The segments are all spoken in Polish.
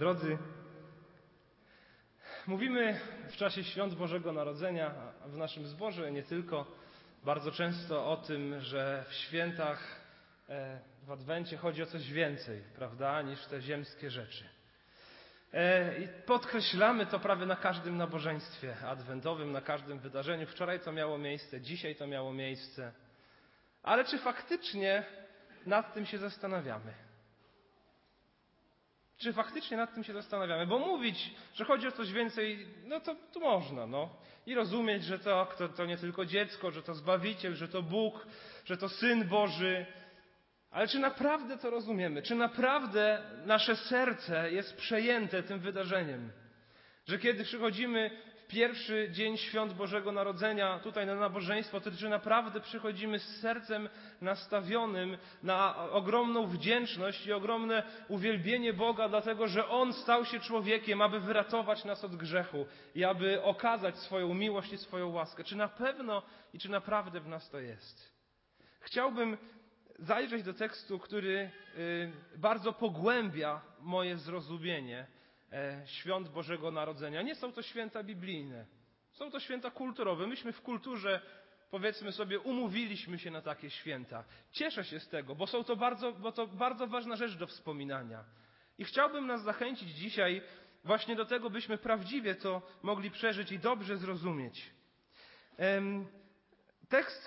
Drodzy, mówimy w czasie świąt Bożego Narodzenia w naszym zborze, nie tylko, bardzo często o tym, że w świętach, w Adwencie chodzi o coś więcej, prawda, niż te ziemskie rzeczy. I podkreślamy to prawie na każdym nabożeństwie adwentowym, na każdym wydarzeniu. Wczoraj to miało miejsce, dzisiaj to miało miejsce. Ale czy faktycznie nad tym się zastanawiamy? Czy faktycznie nad tym się zastanawiamy? Bo mówić, że chodzi o coś więcej, no to tu można, no. I rozumieć, że to nie tylko dziecko, że to Zbawiciel, że to Bóg, że to Syn Boży. Ale czy naprawdę to rozumiemy? Czy naprawdę nasze serce jest przejęte tym wydarzeniem? Że kiedy przychodzimy w pierwszy dzień świąt Bożego Narodzenia tutaj na nabożeństwo, to czy naprawdę przychodzimy z sercem nastawionym na ogromną wdzięczność i ogromne uwielbienie Boga, dlatego że On stał się człowiekiem, aby wyratować nas od grzechu i aby okazać swoją miłość i swoją łaskę? Czy na pewno i czy naprawdę w nas to jest? Chciałbym zajrzeć do tekstu, który bardzo pogłębia moje zrozumienie świąt Bożego Narodzenia. Nie są to święta biblijne, są to święta kulturowe. Myśmy w kulturze, powiedzmy sobie, umówiliśmy się na takie święta. Cieszę się z tego, bo są to bardzo ważna rzecz do wspominania. I chciałbym nas zachęcić dzisiaj właśnie do tego, byśmy prawdziwie to mogli przeżyć i dobrze zrozumieć. Tekst,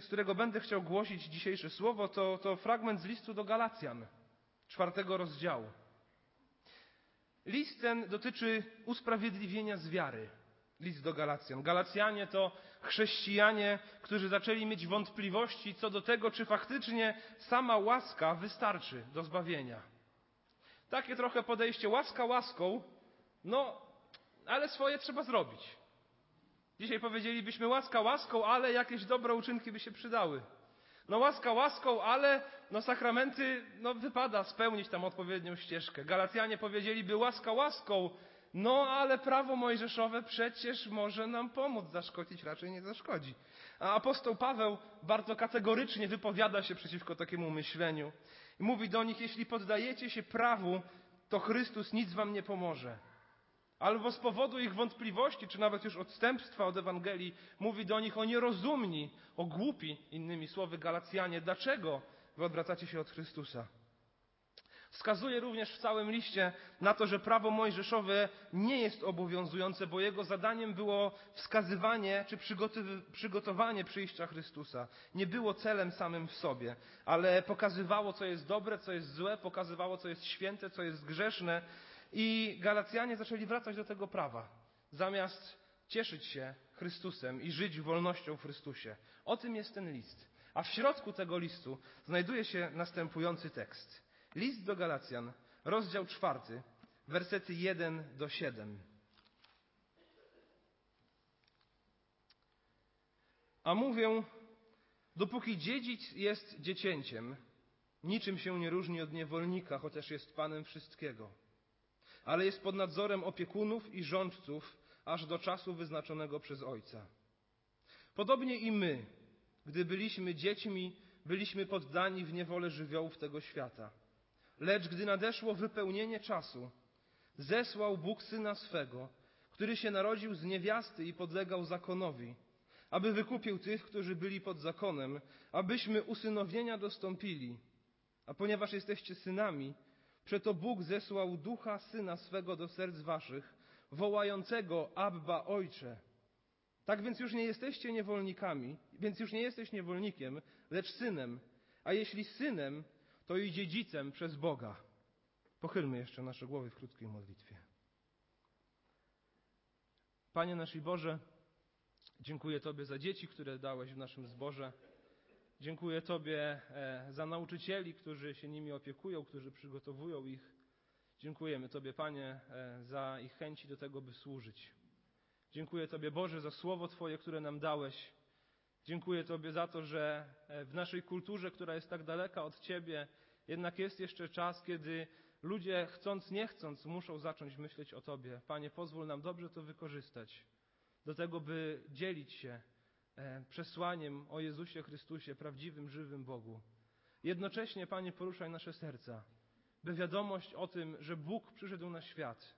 z którego będę chciał głosić dzisiejsze słowo, to fragment z listu do Galacjan, 4 rozdziału. List ten dotyczy usprawiedliwienia z wiary. List do Galacjan. Galacjanie to chrześcijanie, którzy zaczęli mieć wątpliwości co do tego, czy faktycznie sama łaska wystarczy do zbawienia. Takie trochę podejście, łaska łaską, no ale swoje trzeba zrobić. Dzisiaj powiedzielibyśmy łaska łaską, ale jakieś dobre uczynki by się przydały. No łaska łaską, ale no sakramenty, no wypada spełnić tam odpowiednią ścieżkę. Galacjanie powiedzieliby łaska łaską, no ale prawo mojżeszowe przecież może nam pomóc, zaszkodzić raczej nie zaszkodzi. A apostoł Paweł bardzo kategorycznie wypowiada się przeciwko takiemu myśleniu. Mówi do nich, jeśli poddajecie się prawu, to Chrystus nic wam nie pomoże. Albo z powodu ich wątpliwości, czy nawet już odstępstwa od Ewangelii, mówi do nich o nierozumni, o głupi, innymi słowy Galacjanie. Dlaczego wy odwracacie się od Chrystusa? Wskazuje również w całym liście na to, że prawo mojżeszowe nie jest obowiązujące, bo jego zadaniem było wskazywanie czy przygotowanie przyjścia Chrystusa. Nie było celem samym w sobie, ale pokazywało, co jest dobre, co jest złe, pokazywało, co jest święte, co jest grzeszne. I Galacjanie zaczęli wracać do tego prawa, zamiast cieszyć się Chrystusem i żyć wolnością w Chrystusie. O tym jest ten list. A w środku tego listu znajduje się następujący tekst. List do Galacjan, rozdział 4, wersety 1-7. A mówię, dopóki dziedzic jest dziecięciem, niczym się nie różni od niewolnika, chociaż jest panem wszystkiego. Ale jest pod nadzorem opiekunów i rządców, aż do czasu wyznaczonego przez Ojca. Podobnie i my, gdy byliśmy dziećmi, byliśmy poddani w niewolę żywiołów tego świata. Lecz gdy nadeszło wypełnienie czasu, zesłał Bóg Syna swego, który się narodził z niewiasty i podlegał zakonowi, aby wykupił tych, którzy byli pod zakonem, abyśmy usynowienia dostąpili. A ponieważ jesteście synami, przeto Bóg zesłał Ducha Syna swego do serc waszych, wołającego Abba, Ojcze. Tak więc już nie jesteście niewolnikami, więc już nie jesteś niewolnikiem, lecz synem. A jeśli synem, to i dziedzicem przez Boga. Pochylmy jeszcze nasze głowy w krótkiej modlitwie. Panie nasz i Boże, dziękuję Tobie za dzieci, które dałeś w naszym zborze. Dziękuję Tobie za nauczycieli, którzy się nimi opiekują, którzy przygotowują ich. Dziękujemy Tobie, Panie, za ich chęci do tego, by służyć. Dziękuję Tobie, Boże, za słowo Twoje, które nam dałeś. Dziękuję Tobie za to, że w naszej kulturze, która jest tak daleka od Ciebie, jednak jest jeszcze czas, kiedy ludzie chcąc, nie chcąc, muszą zacząć myśleć o Tobie. Panie, pozwól nam dobrze to wykorzystać, do tego, by dzielić się przesłaniem o Jezusie Chrystusie, prawdziwym, żywym Bogu. Jednocześnie, Panie, poruszaj nasze serca. by wiadomość o tym, że Bóg przyszedł na świat,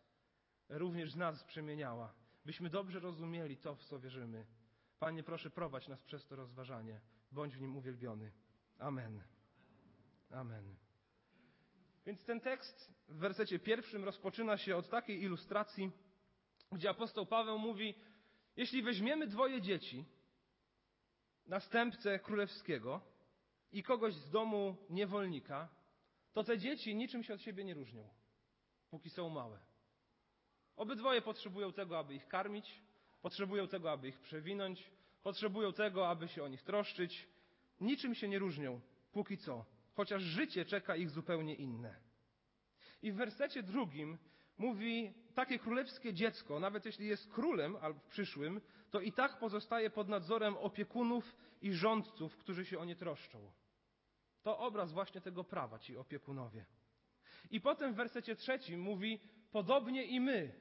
również nas przemieniała, byśmy dobrze rozumieli to, w co wierzymy. Panie, proszę, prowadź nas przez to rozważanie. Bądź w nim uwielbiony. Amen. Amen. Więc ten tekst w wersecie 1 rozpoczyna się od takiej ilustracji, gdzie apostoł Paweł mówi: jeśli weźmiemy dwoje dzieci, następcę królewskiego i kogoś z domu niewolnika, to te dzieci niczym się od siebie nie różnią, póki są małe. Obydwoje potrzebują tego, aby ich karmić, potrzebują tego, aby ich przewinąć, potrzebują tego, aby się o nich troszczyć. Niczym się nie różnią, póki co, chociaż życie czeka ich zupełnie inne. I w wersecie 2 mówi: takie królewskie dziecko, nawet jeśli jest królem albo przyszłym, to i tak pozostaje pod nadzorem opiekunów i rządców, którzy się o nie troszczą. To obraz właśnie tego prawa, ci opiekunowie. I potem w wersecie 3 mówi: podobnie i my.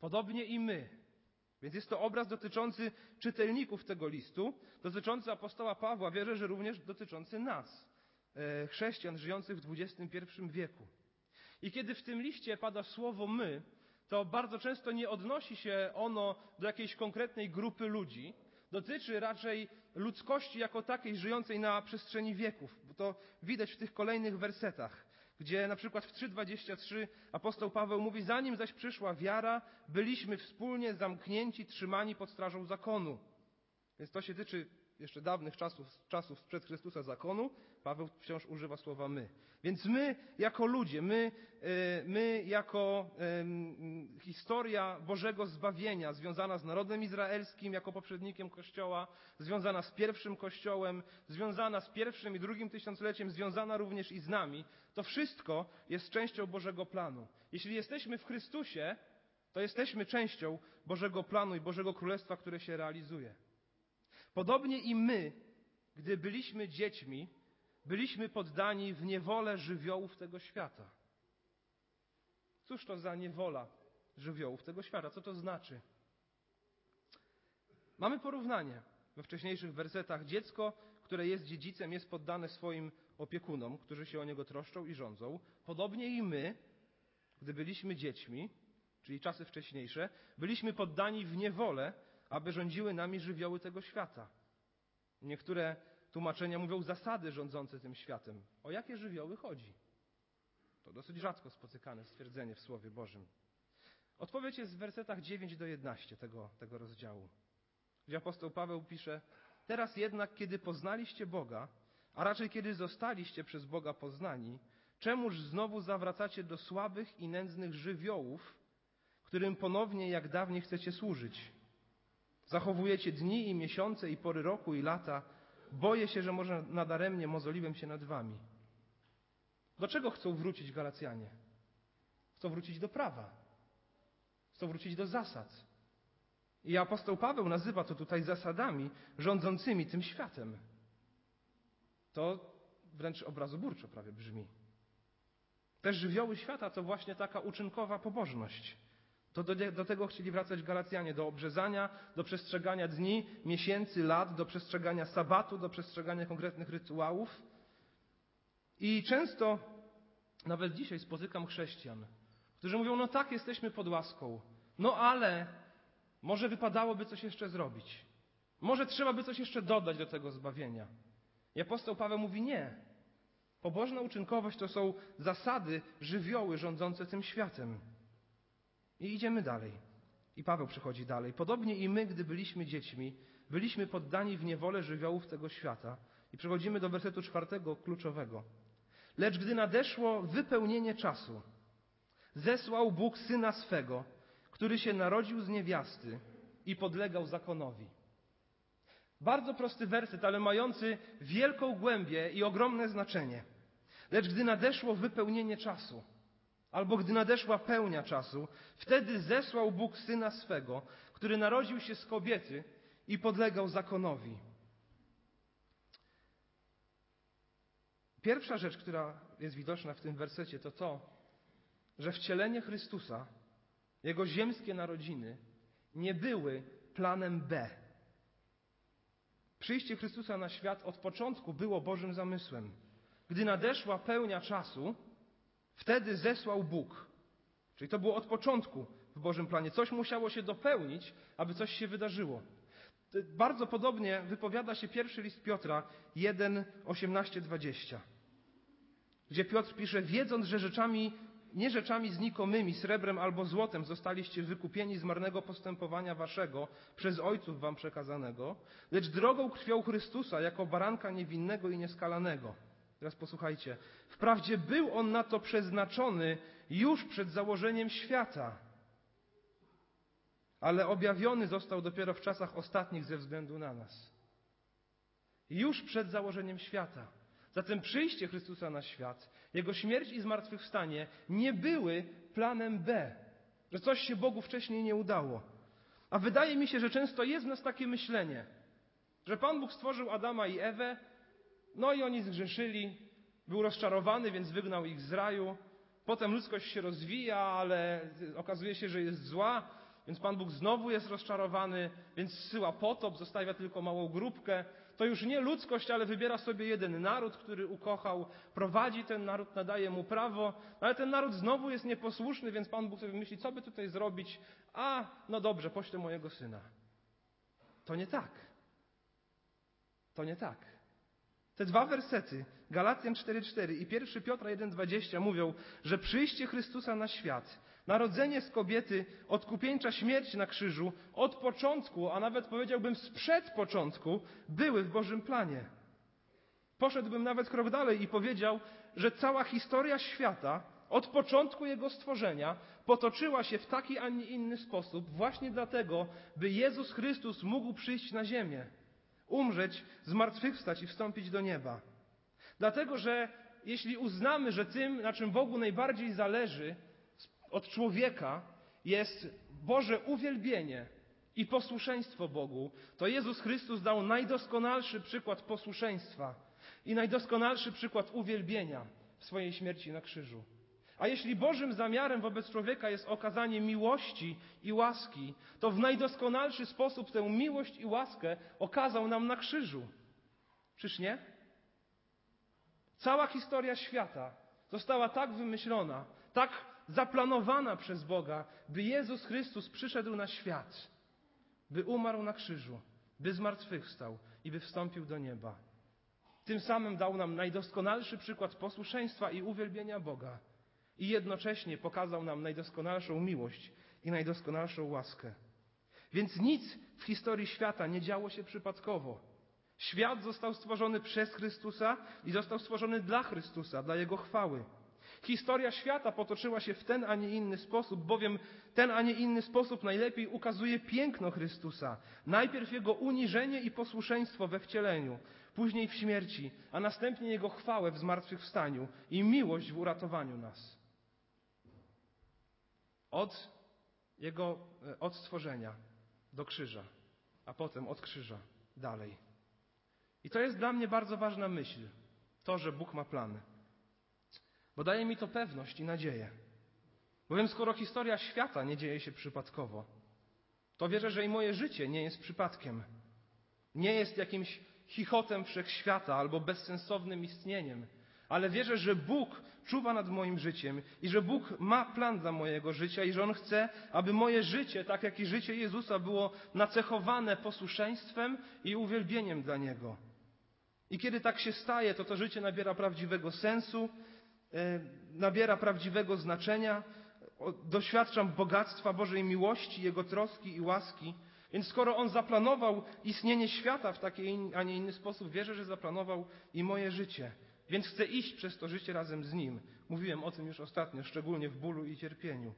Podobnie i my. Więc jest to obraz dotyczący czytelników tego listu, dotyczący apostoła Pawła, wierzę, że również dotyczący nas, chrześcijan żyjących w XXI wieku. I kiedy w tym liście pada słowo my, to bardzo często nie odnosi się ono do jakiejś konkretnej grupy ludzi. Dotyczy raczej ludzkości jako takiej żyjącej na przestrzeni wieków. Bo to widać w tych kolejnych wersetach, gdzie na przykład w 3:23 apostoł Paweł mówi: zanim zaś przyszła wiara, byliśmy wspólnie zamknięci, trzymani pod strażą zakonu. Więc to się tyczy jeszcze dawnych czasów sprzed Chrystusa zakonu. Paweł wciąż używa słowa my. Więc my jako ludzie, my jako historia Bożego zbawienia związana z narodem izraelskim jako poprzednikiem Kościoła, związana z pierwszym Kościołem, związana z pierwszym i drugim tysiącleciem, związana również i z nami, to wszystko jest częścią Bożego planu. Jeśli jesteśmy w Chrystusie, to jesteśmy częścią Bożego planu i Bożego Królestwa, które się realizuje. Podobnie i my, gdy byliśmy dziećmi, byliśmy poddani w niewolę żywiołów tego świata. Cóż to za niewola żywiołów tego świata? Co to znaczy? Mamy porównanie we wcześniejszych wersetach. Dziecko, które jest dziedzicem, jest poddane swoim opiekunom, którzy się o niego troszczą i rządzą. Podobnie i my, gdy byliśmy dziećmi, czyli czasy wcześniejsze, byliśmy poddani w niewolę, aby rządziły nami żywioły tego świata. Niektóre tłumaczenia mówią: zasady rządzące tym światem. O jakie żywioły chodzi? To dosyć rzadko spotykane stwierdzenie w Słowie Bożym. Odpowiedź jest w wersetach 9-11 tego rozdziału, gdzie apostoł Paweł pisze: teraz jednak, kiedy poznaliście Boga, a raczej kiedy zostaliście przez Boga poznani, czemuż znowu zawracacie do słabych i nędznych żywiołów, którym ponownie jak dawniej chcecie służyć? Zachowujecie dni i miesiące i pory roku i lata. Boję się, że może nadaremnie mozoliłem się nad wami. Do czego chcą wrócić Galacjanie? Chcą wrócić do prawa. Chcą wrócić do zasad. I apostoł Paweł nazywa to tutaj zasadami rządzącymi tym światem. To wręcz obrazoburczo prawie brzmi. Te żywioły świata to właśnie taka uczynkowa pobożność. To do tego chcieli wracać Galacjanie, do obrzezania, do przestrzegania dni, miesięcy, lat, do przestrzegania sabatu, do przestrzegania konkretnych rytuałów. I często, nawet dzisiaj spotykam chrześcijan, którzy mówią: no tak, jesteśmy pod łaską, no ale może wypadałoby coś jeszcze zrobić. Może trzeba by coś jeszcze dodać do tego zbawienia. I apostoł Paweł mówi: nie. Pobożna uczynkowość to są zasady, żywioły rządzące tym światem. I idziemy dalej. I Paweł przychodzi dalej. Podobnie i my, gdy byliśmy dziećmi, byliśmy poddani w niewolę żywiołów tego świata. I przechodzimy do wersetu 4, kluczowego. Lecz gdy nadeszło wypełnienie czasu, zesłał Bóg Syna swego, który się narodził z niewiasty i podlegał zakonowi. Bardzo prosty werset, ale mający wielką głębię i ogromne znaczenie. Lecz gdy nadeszło wypełnienie czasu, albo gdy nadeszła pełnia czasu, wtedy zesłał Bóg Syna swego, który narodził się z kobiety i podlegał zakonowi. Pierwsza rzecz, która jest widoczna w tym wersecie, to to, że wcielenie Chrystusa, Jego ziemskie narodziny, nie były planem B. Przyjście Chrystusa na świat od początku było Bożym zamysłem. Gdy nadeszła pełnia czasu, Wtedy zesłał Bóg. Czyli to było od początku w Bożym planie. Coś musiało się dopełnić, aby coś się wydarzyło. Bardzo podobnie wypowiada się pierwszy list Piotra 1, 18-20. Gdzie Piotr pisze, wiedząc, że nie rzeczami znikomymi, srebrem albo złotem zostaliście wykupieni z marnego postępowania waszego, przez ojców wam przekazanego, lecz drogą krwią Chrystusa, jako baranka niewinnego i nieskalanego. Teraz posłuchajcie. Wprawdzie był on na to przeznaczony już przed założeniem świata, ale objawiony został dopiero w czasach ostatnich ze względu na nas. Już przed założeniem świata. Zatem przyjście Chrystusa na świat, Jego śmierć i zmartwychwstanie nie były planem B, że coś się Bogu wcześniej nie udało. A wydaje mi się, że często jest w nas takie myślenie, że Pan Bóg stworzył Adama i Ewę, no i oni zgrzeszyli, był rozczarowany, więc wygnał ich z raju. Potem ludzkość się rozwija, ale okazuje się, że jest zła, więc Pan Bóg znowu jest rozczarowany, więc zsyła potop, zostawia tylko małą grupkę. To już nie ludzkość, ale wybiera sobie jeden naród, który ukochał, prowadzi ten naród, nadaje mu prawo, ale ten naród znowu jest nieposłuszny, więc Pan Bóg sobie myśli, co by tutaj zrobić? A, no dobrze, poślę mojego syna. To nie tak. To nie tak. Te dwa wersety, Galacjan 4,4 i 1 Piotra 1,20 mówią, że przyjście Chrystusa na świat, narodzenie z kobiety, odkupieńcza śmierć na krzyżu od początku, a nawet powiedziałbym sprzed początku, były w Bożym planie. Poszedłbym nawet krok dalej i powiedział, że cała historia świata od początku jego stworzenia potoczyła się w taki, a nie inny sposób właśnie dlatego, by Jezus Chrystus mógł przyjść na ziemię. Umrzeć, zmartwychwstać i wstąpić do nieba. Dlatego, że jeśli uznamy, że tym, na czym Bogu najbardziej zależy od człowieka, jest Boże uwielbienie i posłuszeństwo Bogu, to Jezus Chrystus dał najdoskonalszy przykład posłuszeństwa i najdoskonalszy przykład uwielbienia w swojej śmierci na krzyżu. A jeśli Bożym zamiarem wobec człowieka jest okazanie miłości i łaski, to w najdoskonalszy sposób tę miłość i łaskę okazał nam na krzyżu. Czyż nie? Cała historia świata została tak wymyślona, tak zaplanowana przez Boga, by Jezus Chrystus przyszedł na świat, by umarł na krzyżu, by zmartwychwstał i by wstąpił do nieba. Tym samym dał nam najdoskonalszy przykład posłuszeństwa i uwielbienia Boga. I jednocześnie pokazał nam najdoskonalszą miłość i najdoskonalszą łaskę. Więc nic w historii świata nie działo się przypadkowo. Świat został stworzony przez Chrystusa i został stworzony dla Chrystusa, dla Jego chwały. Historia świata potoczyła się w ten, a nie inny sposób, bowiem ten, a nie inny sposób najlepiej ukazuje piękno Chrystusa. Najpierw Jego uniżenie i posłuszeństwo we wcieleniu, później w śmierci, a następnie Jego chwałę w zmartwychwstaniu i miłość w uratowaniu nas. Od stworzenia do krzyża, a potem od krzyża dalej. I to jest dla mnie bardzo ważna myśl, to, że Bóg ma plany. Bo daje mi to pewność i nadzieję. Bowiem skoro historia świata nie dzieje się przypadkowo, to wierzę, że i moje życie nie jest przypadkiem. Nie jest jakimś chichotem wszechświata albo bezsensownym istnieniem, ale wierzę, że Bóg czuwa nad moim życiem i że Bóg ma plan dla mojego życia i że On chce, aby moje życie, tak jak i życie Jezusa, było nacechowane posłuszeństwem i uwielbieniem dla Niego. I kiedy tak się staje, to życie nabiera prawdziwego sensu, nabiera prawdziwego znaczenia, doświadczam bogactwa Bożej miłości, Jego troski i łaski. Więc skoro On zaplanował istnienie świata w taki, a nie inny sposób, wierzę, że zaplanował i moje życie. Więc chcę iść przez to życie razem z Nim. Mówiłem o tym już ostatnio, szczególnie w bólu i cierpieniu.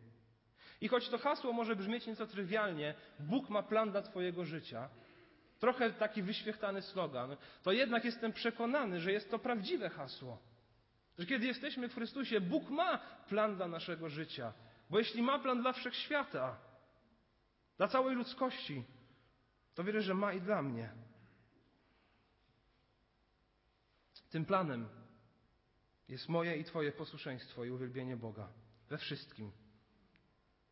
I choć to hasło może brzmieć nieco trywialnie, Bóg ma plan dla Twojego życia, trochę taki wyświechtany slogan, to jednak jestem przekonany, że jest to prawdziwe hasło. Że kiedy jesteśmy w Chrystusie, Bóg ma plan dla naszego życia. Bo jeśli ma plan dla wszechświata, dla całej ludzkości, to wierzę, że ma i dla mnie. Tym planem jest moje i Twoje posłuszeństwo i uwielbienie Boga we wszystkim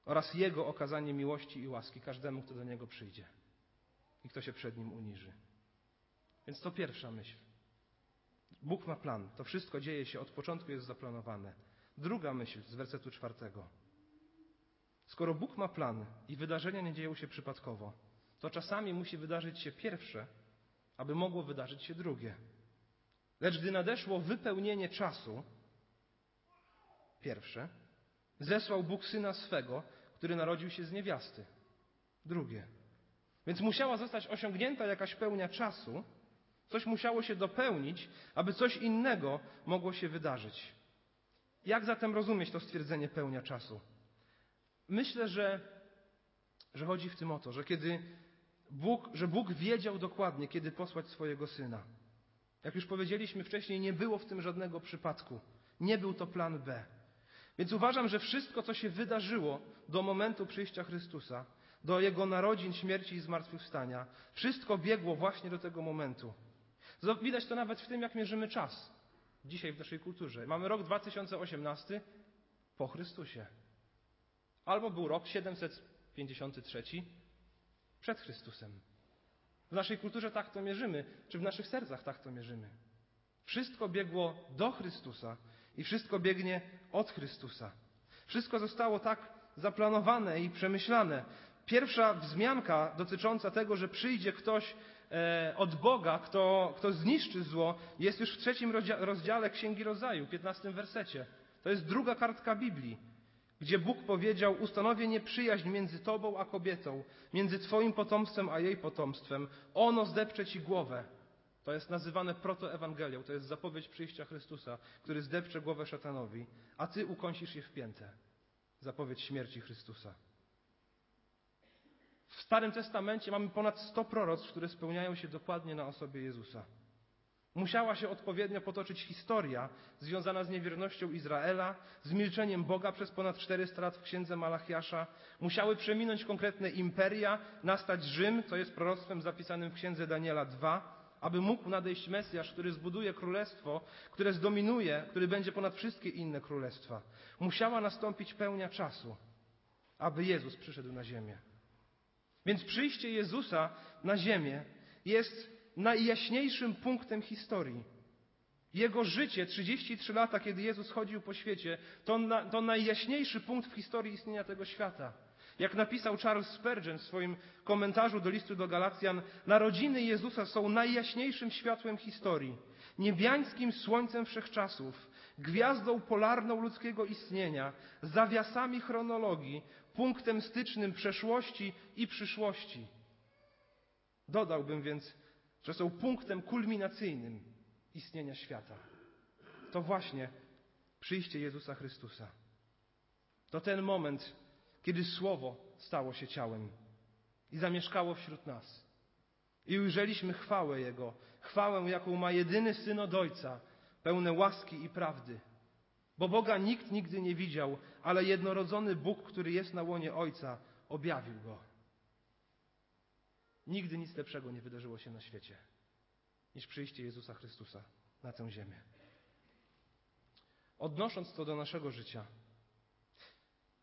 oraz Jego okazanie miłości i łaski każdemu, kto do Niego przyjdzie i kto się przed Nim uniży. Więc to pierwsza myśl. Bóg ma plan. To wszystko dzieje się, od początku jest zaplanowane. Druga myśl z wersetu 4. Skoro Bóg ma plany i wydarzenia nie dzieją się przypadkowo, to czasami musi wydarzyć się pierwsze, aby mogło wydarzyć się drugie. Lecz gdy nadeszło wypełnienie czasu, pierwsze, zesłał Bóg Syna swego, który narodził się z niewiasty, drugie. Więc musiała zostać osiągnięta jakaś pełnia czasu, coś musiało się dopełnić, aby coś innego mogło się wydarzyć. Jak zatem rozumieć to stwierdzenie pełnia czasu? Myślę, że chodzi w tym o to, że Bóg wiedział dokładnie, kiedy posłać swojego Syna. Jak już powiedzieliśmy wcześniej, nie było w tym żadnego przypadku. Nie był to plan B. Więc uważam, że wszystko, co się wydarzyło do momentu przyjścia Chrystusa, do Jego narodzin, śmierci i zmartwychwstania, wszystko biegło właśnie do tego momentu. Widać to nawet w tym, jak mierzymy czas. Dzisiaj w naszej kulturze. Mamy rok 2018 po Chrystusie. Albo był rok 753 przed Chrystusem. W naszej kulturze tak to mierzymy, czy w naszych sercach tak to mierzymy. Wszystko biegło do Chrystusa i wszystko biegnie od Chrystusa. Wszystko zostało tak zaplanowane i przemyślane. Pierwsza wzmianka dotycząca tego, że przyjdzie ktoś od Boga, kto zniszczy zło, jest już w 3 rozdziale Księgi Rodzaju, 15 wersecie. To jest druga kartka Biblii, gdzie Bóg powiedział: ustanowię nieprzyjaźń między tobą a kobietą, między twoim potomstwem a jej potomstwem. Ono zdepcze ci głowę. To jest nazywane protoewangelią, to jest zapowiedź przyjścia Chrystusa, który zdepcze głowę szatanowi, a ty ukąsisz je w piętę. Zapowiedź śmierci Chrystusa. W Starym Testamencie mamy ponad 100 proroctw, które spełniają się dokładnie na osobie Jezusa. Musiała się odpowiednio potoczyć historia związana z niewiernością Izraela, z milczeniem Boga przez ponad 400 lat w księdze Malachiasza. Musiały przeminąć konkretne imperia, nastać Rzym, co jest proroctwem zapisanym w księdze Daniela 2, aby mógł nadejść Mesjasz, który zbuduje królestwo, które zdominuje, który będzie ponad wszystkie inne królestwa. Musiała nastąpić pełnia czasu, aby Jezus przyszedł na ziemię. Więc przyjście Jezusa na ziemię jest najjaśniejszym punktem historii. Jego życie, 33 lata, kiedy Jezus chodził po świecie, to najjaśniejszy punkt w historii istnienia tego świata. Jak napisał Charles Spurgeon w swoim komentarzu do listu do Galacjan, narodziny Jezusa są najjaśniejszym światłem historii, niebiańskim słońcem wszechczasów, gwiazdą polarną ludzkiego istnienia, zawiasami chronologii, punktem stycznym przeszłości i przyszłości. Dodałbym więc, że są punktem kulminacyjnym istnienia świata. To właśnie przyjście Jezusa Chrystusa. To ten moment, kiedy Słowo stało się ciałem i zamieszkało wśród nas. I ujrzeliśmy chwałę Jego, chwałę, jaką ma jedyny Syn od Ojca, pełne łaski i prawdy. Bo Boga nikt nigdy nie widział, ale jednorodzony Bóg, który jest na łonie Ojca, objawił Go. Nigdy nic lepszego nie wydarzyło się na świecie, niż przyjście Jezusa Chrystusa na tę ziemię. Odnosząc to do naszego życia,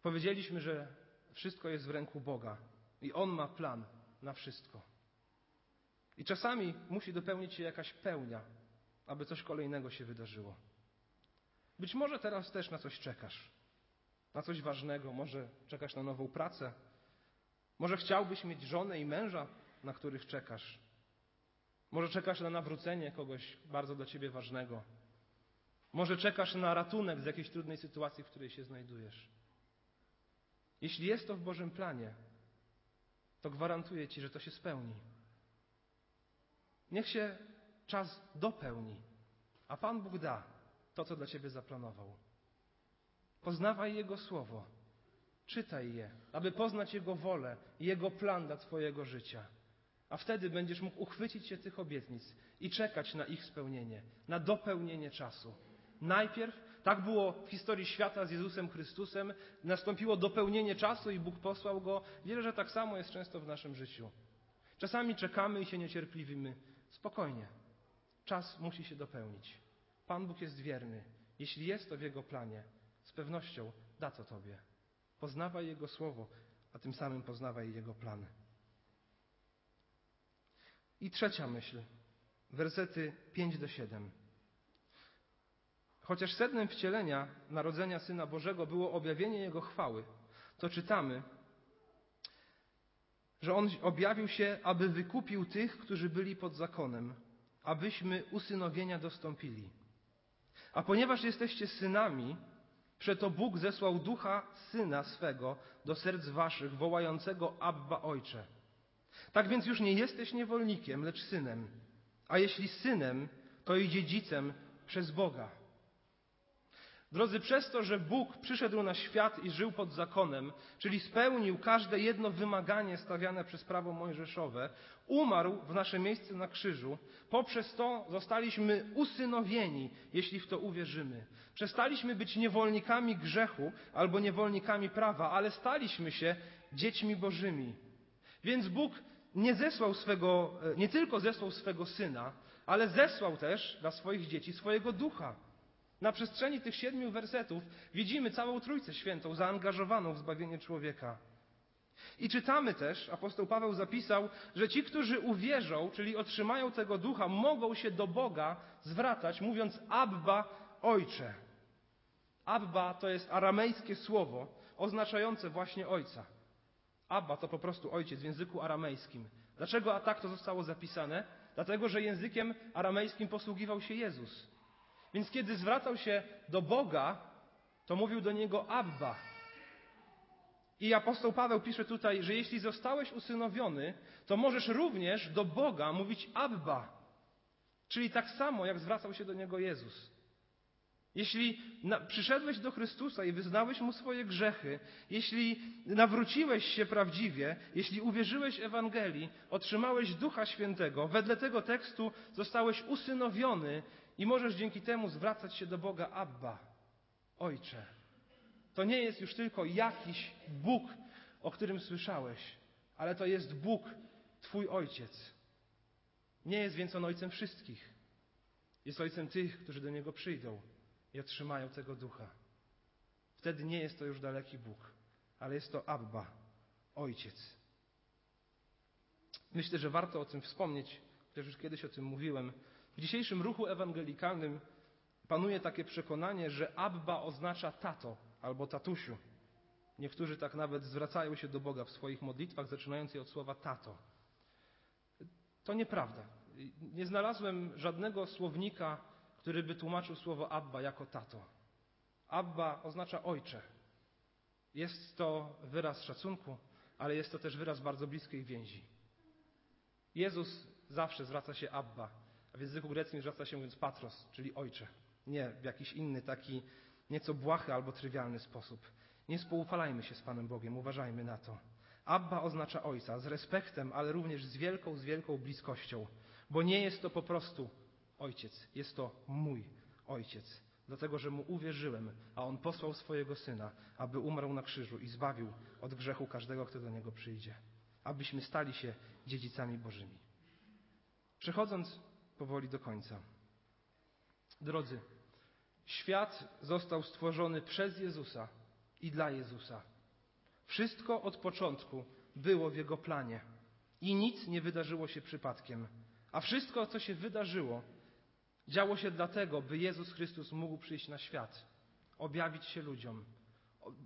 powiedzieliśmy, że wszystko jest w ręku Boga i On ma plan na wszystko. I czasami musi dopełnić się jakaś pełnia, aby coś kolejnego się wydarzyło. Być może teraz też na coś czekasz, na coś ważnego, może czekasz na nową pracę, może chciałbyś mieć żonę i męża, na których czekasz. Może czekasz na nawrócenie kogoś bardzo dla ciebie ważnego. Może czekasz na ratunek z jakiejś trudnej sytuacji, w której się znajdujesz. Jeśli jest to w Bożym planie, to gwarantuję ci, że to się spełni. Niech się czas dopełni, a Pan Bóg da to, co dla ciebie zaplanował. Poznawaj Jego Słowo, czytaj je, aby poznać Jego wolę i Jego plan dla twojego życia. A wtedy będziesz mógł uchwycić się tych obietnic i czekać na ich spełnienie, na dopełnienie czasu. Najpierw, tak było w historii świata z Jezusem Chrystusem, nastąpiło dopełnienie czasu i Bóg posłał Go. Wierzę, że tak samo jest często w naszym życiu. Czasami czekamy i się niecierpliwimy. Spokojnie. Czas musi się dopełnić. Pan Bóg jest wierny. Jeśli jest to w Jego planie, z pewnością da to tobie. Poznawaj Jego Słowo, a tym samym poznawaj Jego plany. I trzecia myśl. Wersety 5-7. Chociaż sednem wcielenia narodzenia Syna Bożego było objawienie Jego chwały, to czytamy, że On objawił się, aby wykupił tych, którzy byli pod zakonem, abyśmy usynowienia dostąpili. A ponieważ jesteście synami, przeto Bóg zesłał Ducha Syna swego do serc waszych, wołającego Abba, Ojcze. Tak więc już nie jesteś niewolnikiem, lecz synem. A jeśli synem, to i dziedzicem przez Boga. Drodzy, przez to, że Bóg przyszedł na świat i żył pod zakonem, czyli spełnił każde jedno wymaganie stawiane przez prawo mojżeszowe, umarł w nasze miejsce na krzyżu, poprzez to zostaliśmy usynowieni, jeśli w to uwierzymy. Przestaliśmy być niewolnikami grzechu albo niewolnikami prawa, ale staliśmy się dziećmi Bożymi. Więc Bóg nie tylko zesłał swego Syna, ale zesłał też dla swoich dzieci swojego Ducha. Na przestrzeni tych 7 wersetów widzimy całą Trójcę Świętą zaangażowaną w zbawienie człowieka. I czytamy też, apostoł Paweł zapisał, że ci, którzy uwierzą, czyli otrzymają tego Ducha, mogą się do Boga zwracać, mówiąc Abba, Ojcze. Abba to jest aramejskie słowo oznaczające właśnie Ojca. Abba to po prostu Ojciec w języku aramejskim. Dlaczego tak to zostało zapisane? Dlatego, że językiem aramejskim posługiwał się Jezus. Więc kiedy zwracał się do Boga, to mówił do Niego Abba. I apostoł Paweł pisze tutaj, że jeśli zostałeś usynowiony, to możesz również do Boga mówić Abba. Czyli tak samo, jak zwracał się do Niego Jezus. Jeśli przyszedłeś do Chrystusa i wyznałeś Mu swoje grzechy, jeśli nawróciłeś się prawdziwie, jeśli uwierzyłeś Ewangelii, otrzymałeś Ducha Świętego, wedle tego tekstu zostałeś usynowiony i możesz dzięki temu zwracać się do Boga Abba, Ojcze. To nie jest już tylko jakiś Bóg, o którym słyszałeś, ale to jest Bóg, Twój Ojciec. Nie jest więc On Ojcem wszystkich. Jest Ojcem tych, którzy do Niego przyjdą i otrzymają tego Ducha. Wtedy nie jest to już daleki Bóg, ale jest to Abba, Ojciec. Myślę, że warto o tym wspomnieć, chociaż już kiedyś o tym mówiłem. W dzisiejszym ruchu ewangelikalnym panuje takie przekonanie, że Abba oznacza tato albo tatusiu. Niektórzy tak nawet zwracają się do Boga w swoich modlitwach, zaczynając je od słowa tato. To nieprawda. Nie znalazłem żadnego słownika, który by tłumaczył słowo Abba jako tato. Abba oznacza ojcze. Jest to wyraz szacunku, ale jest to też wyraz bardzo bliskiej więzi. Jezus zawsze zwraca się Abba, a w języku greckim zwraca się mówiąc patros, czyli ojcze. Nie w jakiś inny, taki nieco błahy albo trywialny sposób. Nie spoufalajmy się z Panem Bogiem, uważajmy na to. Abba oznacza ojca, z respektem, ale również z wielką bliskością. Bo nie jest to po prostu Ojciec, jest to mój Ojciec, dlatego, że Mu uwierzyłem, a On posłał swojego Syna, aby umarł na krzyżu i zbawił od grzechu każdego, kto do Niego przyjdzie, abyśmy stali się dziedzicami Bożymi. Przechodząc powoli do końca. Drodzy, świat został stworzony przez Jezusa i dla Jezusa. Wszystko od początku było w Jego planie i nic nie wydarzyło się przypadkiem, a wszystko, co się wydarzyło, działo się dlatego, by Jezus Chrystus mógł przyjść na świat, objawić się ludziom,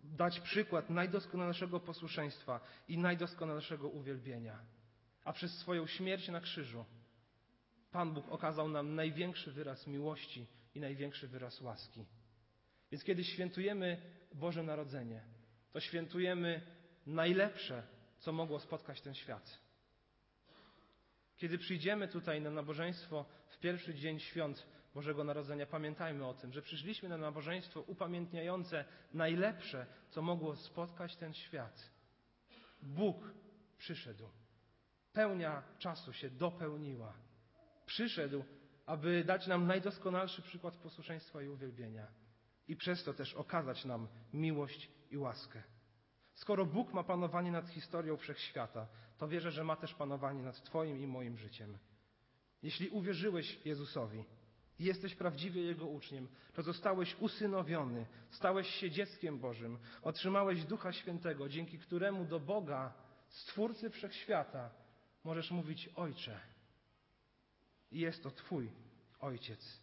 dać przykład najdoskonalszego posłuszeństwa i najdoskonalszego uwielbienia. A przez swoją śmierć na krzyżu Pan Bóg okazał nam największy wyraz miłości i największy wyraz łaski. Więc kiedy świętujemy Boże Narodzenie, to świętujemy najlepsze, co mogło spotkać ten świat. Kiedy przyjdziemy tutaj na nabożeństwo w pierwszy dzień świąt Bożego Narodzenia, pamiętajmy o tym, że przyszliśmy na nabożeństwo upamiętniające najlepsze, co mogło spotkać ten świat. Bóg przyszedł. Pełnia czasu się dopełniła. Przyszedł, aby dać nam najdoskonalszy przykład posłuszeństwa i uwielbienia. I przez to też okazać nam miłość i łaskę. Skoro Bóg ma panowanie nad historią wszechświata, to wierzę, że ma też panowanie nad Twoim i moim życiem. Jeśli uwierzyłeś Jezusowi i jesteś prawdziwie Jego uczniem, to zostałeś usynowiony, stałeś się dzieckiem Bożym, otrzymałeś Ducha Świętego, dzięki któremu do Boga, Stwórcy wszechświata, możesz mówić Ojcze. I jest to Twój Ojciec.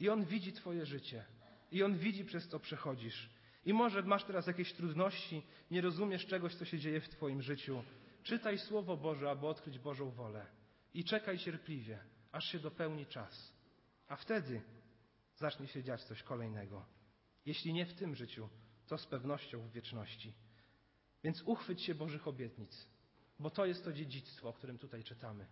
I On widzi Twoje życie. I On widzi, przez co przechodzisz. I może masz teraz jakieś trudności, nie rozumiesz czegoś, co się dzieje w Twoim życiu. Czytaj Słowo Boże, aby odkryć Bożą wolę. I czekaj cierpliwie, aż się dopełni czas. A wtedy zacznie się dziać coś kolejnego. Jeśli nie w tym życiu, to z pewnością w wieczności. Więc uchwyć się Bożych obietnic, bo to jest to dziedzictwo, o którym tutaj czytamy.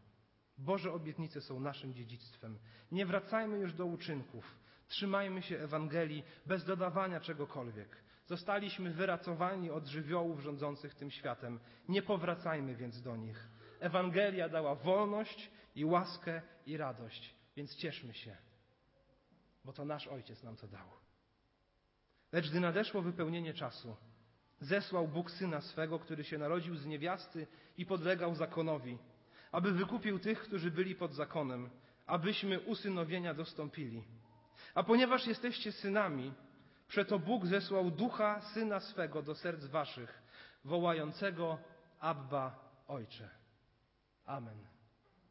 Boże obietnice są naszym dziedzictwem. Nie wracajmy już do uczynków. Trzymajmy się Ewangelii bez dodawania czegokolwiek. Zostaliśmy wyratowani od żywiołów rządzących tym światem. Nie powracajmy więc do nich. Ewangelia dała wolność i łaskę i radość. Więc cieszmy się, bo to nasz Ojciec nam to dał. Lecz gdy nadeszło wypełnienie czasu, zesłał Bóg Syna swego, który się narodził z niewiasty i podlegał zakonowi, aby wykupił tych, którzy byli pod zakonem, abyśmy usynowienia dostąpili. A ponieważ jesteście synami, przeto Bóg zesłał Ducha Syna swego do serc waszych, wołającego Abba, Ojcze. Amen.